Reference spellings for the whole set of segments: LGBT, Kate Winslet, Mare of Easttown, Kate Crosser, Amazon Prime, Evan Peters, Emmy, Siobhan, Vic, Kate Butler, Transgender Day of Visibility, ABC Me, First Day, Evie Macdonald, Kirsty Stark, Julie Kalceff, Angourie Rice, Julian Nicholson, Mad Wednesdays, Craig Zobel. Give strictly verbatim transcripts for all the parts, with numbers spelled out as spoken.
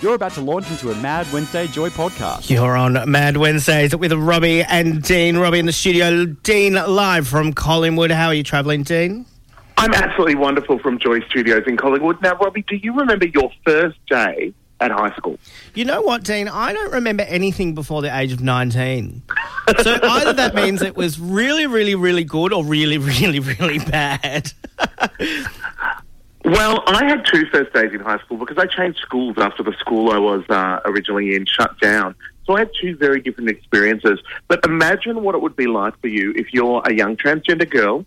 You're about to launch into a Mad Wednesday Joy podcast. You're on Mad Wednesdays with Robbie and Dean. Robbie in the studio. Dean live from Collingwood. How are you travelling, Dean? I'm absolutely wonderful from Joy Studios in Collingwood. Now, Robbie, do you remember your first day at high school? You know what, Dean? I don't remember anything before the age of nineteen. So either that means it was really, really, really good or really, really, really bad. Well, I had two first days in high school because I changed schools after the school I was uh, originally in shut down. So I had two very different experiences. But imagine what it would be like for you if you're a young transgender girl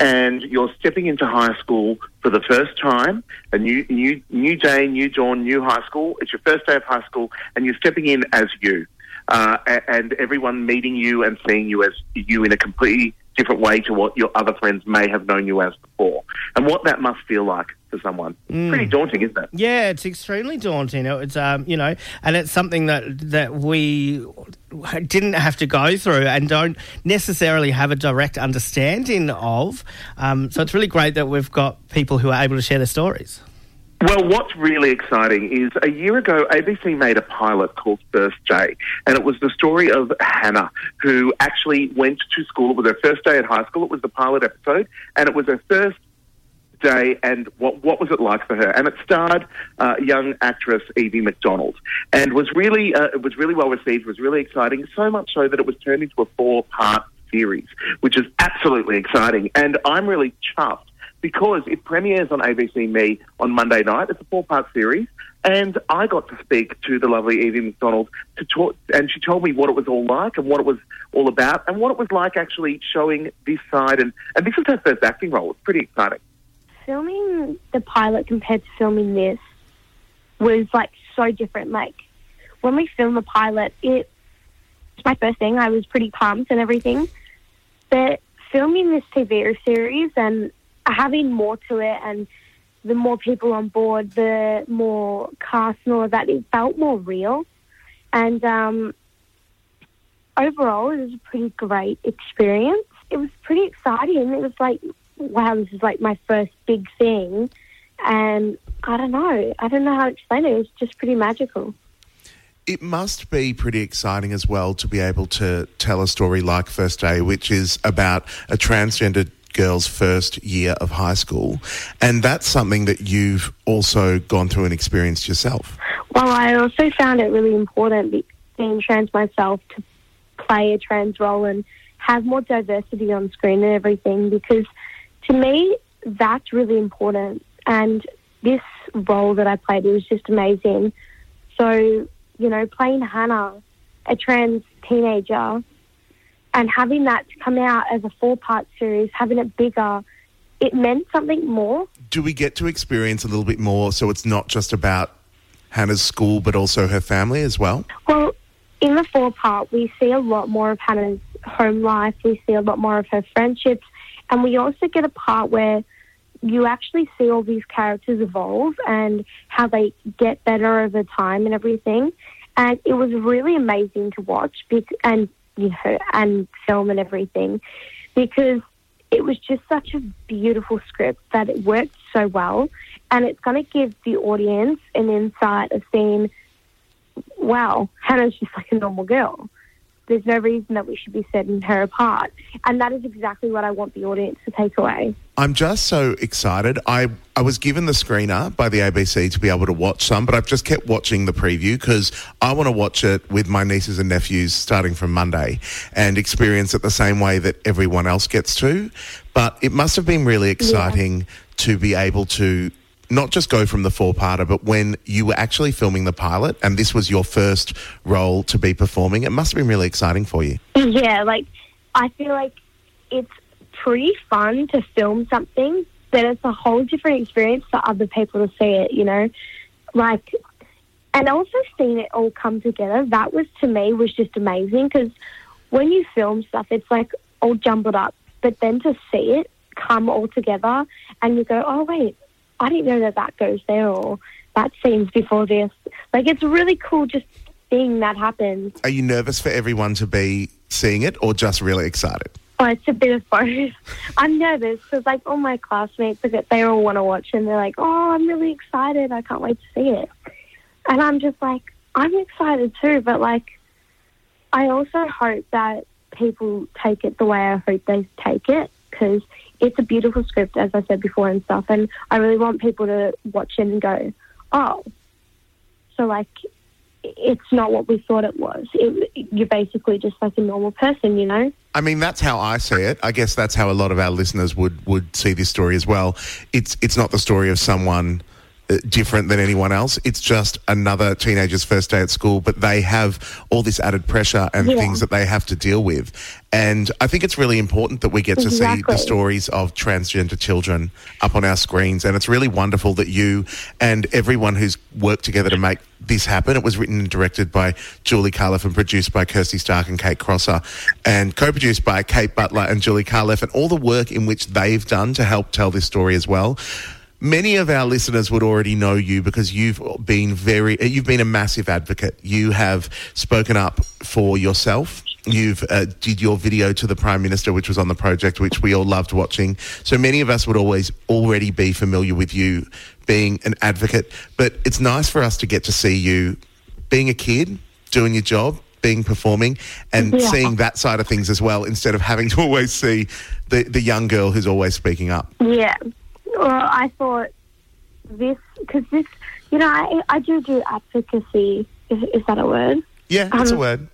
and you're stepping into high school for the first time, a new new new day, new dawn, new high school. It's your first day of high school and you're stepping in as you uh, and everyone meeting you and seeing you as you in a completely different way to what your other friends may have known you as before, and what that must feel like for someone. Mm. Pretty daunting, isn't it? Yeah, it's extremely daunting. It's, um, you know, and it's something that that we didn't have to go through and don't necessarily have a direct understanding of. Um, so it's really great that we've got people who are able to share their stories. Well, what's really exciting is a year ago, A B C made a pilot called First Day, and it was the story of Hannah, who actually went to school. It was her first day at high school. It was the pilot episode, and it was her first day, and what what was it like for her? And it starred uh, young actress Evie Macdonald, and was really uh, it was really well received. Was really exciting, so much so that it was turned into a four-part series, which is absolutely exciting. And I'm really chuffed, because it premieres on A B C Me on Monday night. It's a four-part series. And I got to speak to the lovely Evie Macdonald to talk, and she told me what it was all like and what it was all about and what it was like actually showing this side. And, and this is her first acting role. It's pretty exciting. Filming the pilot compared to filming this was, like, so different. Like, when we filmed the pilot, it was my first thing. I was pretty pumped and everything. But filming this T V series and having more to it, and the more people on board, the more cast and all of that, it felt more real. And um, overall, it was a pretty great experience. It was pretty exciting. It was like, wow, this is like my first big thing. And I don't know. I don't know how to explain it. It was just pretty magical. It must be pretty exciting as well to be able to tell a story like First Day, which is about a transgender girl's first year of high school, and that's something that you've also gone through and experienced yourself. Well, I also found it really important, being trans myself, to play a trans role and have more diversity on screen and everything, because to me that's really important, and this role that I played, it was just amazing. So, you know, playing Hannah, a trans teenager, and having that come out as a four-part series, having it bigger, it meant something more. Do we get to experience a little bit more, so it's not just about Hannah's school but also her family as well? Well, in the four-part, we see a lot more of Hannah's home life. We see a lot more of her friendships. And we also get a part where you actually see all these characters evolve and how they get better over time and everything. And it was really amazing to watch and you know, and film and everything, because it was just such a beautiful script that it worked so well, and it's going to give the audience an insight of seeing, wow, Hannah's just like a normal girl. There's no reason that we should be setting her apart, and that is exactly what I want the audience to take away. I'm just so excited. I, I was given the screener by the A B C to be able to watch some, but I've just kept watching the preview because I want to watch it with my nieces and nephews starting from Monday and experience it the same way that everyone else gets to. But it must have been really exciting, yeah, to be able to not just go from the four-parter, but when you were actually filming the pilot and this was your first role to be performing, it must have been really exciting for you. Yeah, like, I feel like it's pretty fun to film something, but it's a whole different experience for other people to see it, you know? Like, And also seeing it all come together, that was, to me, was just amazing, because when you film stuff, it's like all jumbled up. But then to see it come all together and you go, oh, wait, I didn't know that that goes there, or that seems before this. Like, it's really cool just seeing that happen. Are you nervous for everyone to be seeing it, or just really excited? Oh, it's a bit of both. I'm nervous because, like, all my classmates, they all want to watch and they're like, oh, I'm really excited, I can't wait to see it. And I'm just like, I'm excited too, but, like, I also hope that people take it the way I hope they take it, because it's a beautiful script, as I said before, and stuff, and I really want people to watch it and go, oh, so, like, it's not what we thought it was. It, you're basically just like a normal person, you know? I mean, that's how I see it. I guess that's how a lot of our listeners would, would see this story as well. It's it's not the story of someone different than anyone else. It's just another teenager's first day at school, but they have all this added pressure and yeah. things that they have to deal with. And I think it's really important that we get to exactly. see the stories of transgender children up on our screens. And it's really wonderful that you and everyone who's worked together to make this happen. It was written and directed by Julie Kalceff and produced by Kirsty Stark and Kate Crosser, and co-produced by Kate Butler and Julie Kalceff, and all the work in which they've done to help tell this story as well. Many of our listeners would already know you because you've been very, you've been a massive advocate. You have spoken up for yourself. You've uh, did your video to the Prime Minister, which was on the project, which we all loved watching. So many of us would always already be familiar with you being an advocate. But it's nice for us to get to see you being a kid, doing your job, being performing, and yeah. seeing that side of things as well, instead of having to always see the, the young girl who's always speaking up. Yeah. Well, I thought this, because this, you know, I, I do do advocacy. Is, is that a word? Yeah, that's um, a word.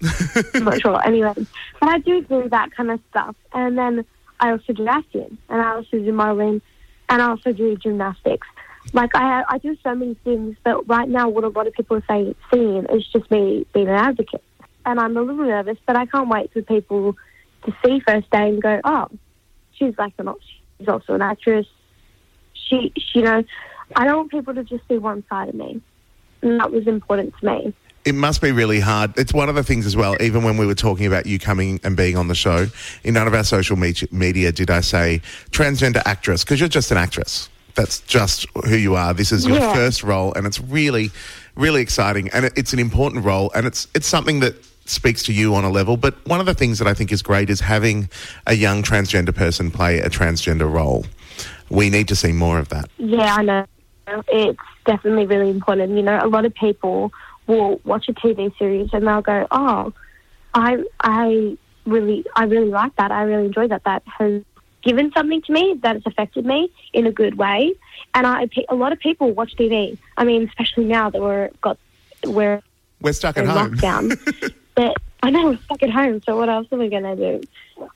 I'm not sure. Anyway, but I do do that kind of stuff. And then I also do acting, and I also do modeling, and I also do gymnastics. Like, I I do so many things, but right now what a lot of people are saying, seeing is just me being an advocate. And I'm a little nervous, but I can't wait for people to see First Day and go, oh, she's like an, she's also an actress. She, she, you know, I don't want people to just see one side of me. And that was important to me. It must be really hard. It's one of the things as well, even when we were talking about you coming and being on the show, in none of our social media did I say transgender actress, because you're just an actress. That's just who you are. This is your yeah. first role, and it's really, really exciting. And it's an important role, and it's it's something that speaks to you on a level. But one of the things that I think is great is having a young transgender person play a transgender role. We need to see more of that. Yeah, I know. It's definitely really important. You know, a lot of people will watch a T V series and they'll go, oh, I I really I really like that. I really enjoy that. That has given something to me, that has affected me in a good way. And I, a lot of people watch T V. I mean, especially now that we're, got, we're, we're stuck at home. Lockdown. But I know we're stuck at home, so what else are we going to do?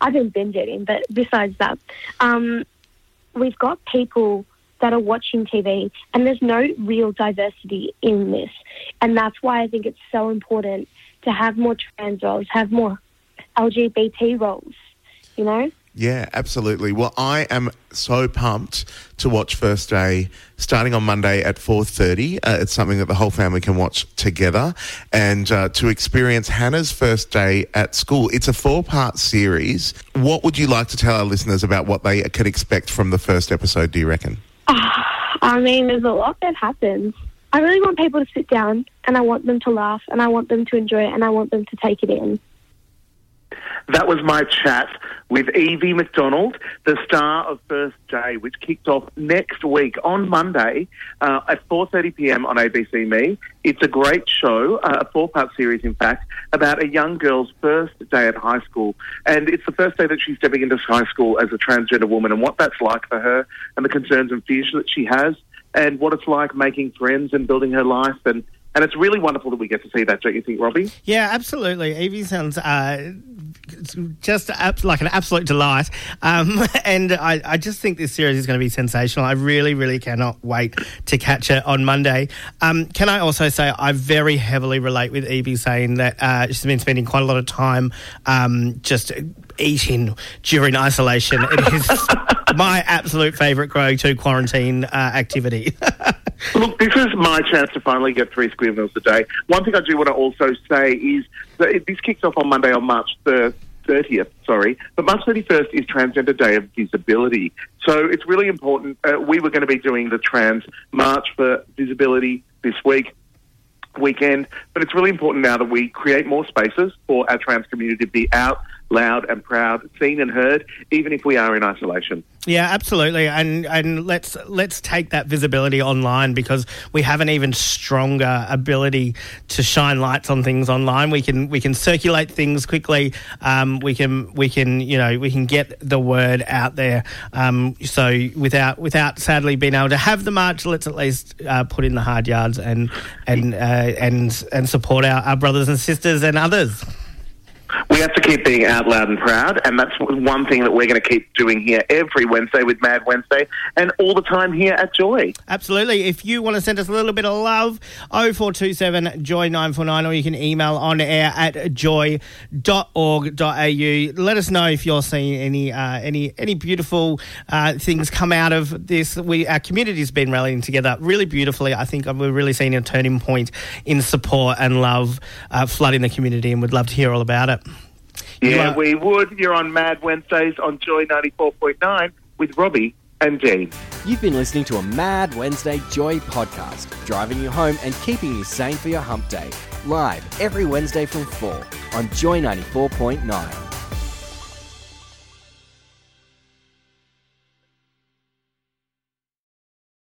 I've been binge eating, but besides that, um, we've got people that are watching T V, and there's no real diversity in this. And that's why I think it's so important to have more trans roles, have more L G B T roles, you know? Yeah, absolutely. Well, I am so pumped to watch First Day starting on Monday at four thirty. Uh, it's something that the whole family can watch together, and uh, to experience Hannah's first day at school. It's a four-part series. What would you like to tell our listeners about what they can expect from the first episode, do you reckon? Uh, I mean, there's a lot that happens. I really want people to sit down, and I want them to laugh, and I want them to enjoy it, and I want them to take it in. That was my chat with Evie Macdonald, the star of First Day, which kicked off next week on Monday uh, at four thirty p m on A B C Me. It's a great show, uh, a four-part series, in fact, about a young girl's first day at high school. And it's the first day that she's stepping into high school as a transgender woman, and what that's like for her, and the concerns and fears that she has, and what it's like making friends and building her life. And And it's really wonderful that we get to see that, don't you think, Robbie? Yeah, absolutely. Evie sounds uh, just like an absolute delight. Um, and I, I just think this series is going to be sensational. I really, really cannot wait to catch it on Monday. Um, can I also say I very heavily relate with Evie, saying that uh, she's been spending quite a lot of time um, just eating during isolation. It is my absolute favourite go-to quarantine uh, activity. Look, this is my chance to finally get three square meals a day. One thing I do want to also say is that this kicks off on Monday on March thirtieth, thirtieth, sorry. But March thirty-first is Transgender Day of Visibility. So it's really important. Uh, we were going to be doing the Trans March for Visibility this week, weekend. But it's really important now that we create more spaces for our trans community to be out, loud and proud, seen and heard, even if we are in isolation. Yeah, absolutely. And and let's let's take that visibility online, because we have an even stronger ability to shine lights on things online. We can we can circulate things quickly. Um, we can we can you know we can get the word out there. Um, so without without sadly being able to have the march, let's at least uh, put in the hard yards and and uh, and and support our, our brothers and sisters and others. We have to keep being out loud and proud, and that's one thing that we're going to keep doing here every Wednesday with Mad Wednesday and all the time here at Joy. Absolutely. If you want to send us a little bit of love, oh four two seven Joy nine four nine, or you can email on air at joy dot org dot a u. Let us know if you're seeing any uh, any any beautiful uh, things come out of this. We Our community's been rallying together really beautifully. I think we're really seeing a turning point in support and love uh, flooding the community, and we'd love to hear all about it. Yeah, we would. You're on Mad Wednesdays on Joy ninety-four point nine with Robbie and Dean. You've been listening to a Mad Wednesday Joy podcast, driving you home and keeping you sane for your hump day. Live every Wednesday from four on Joy ninety-four point nine.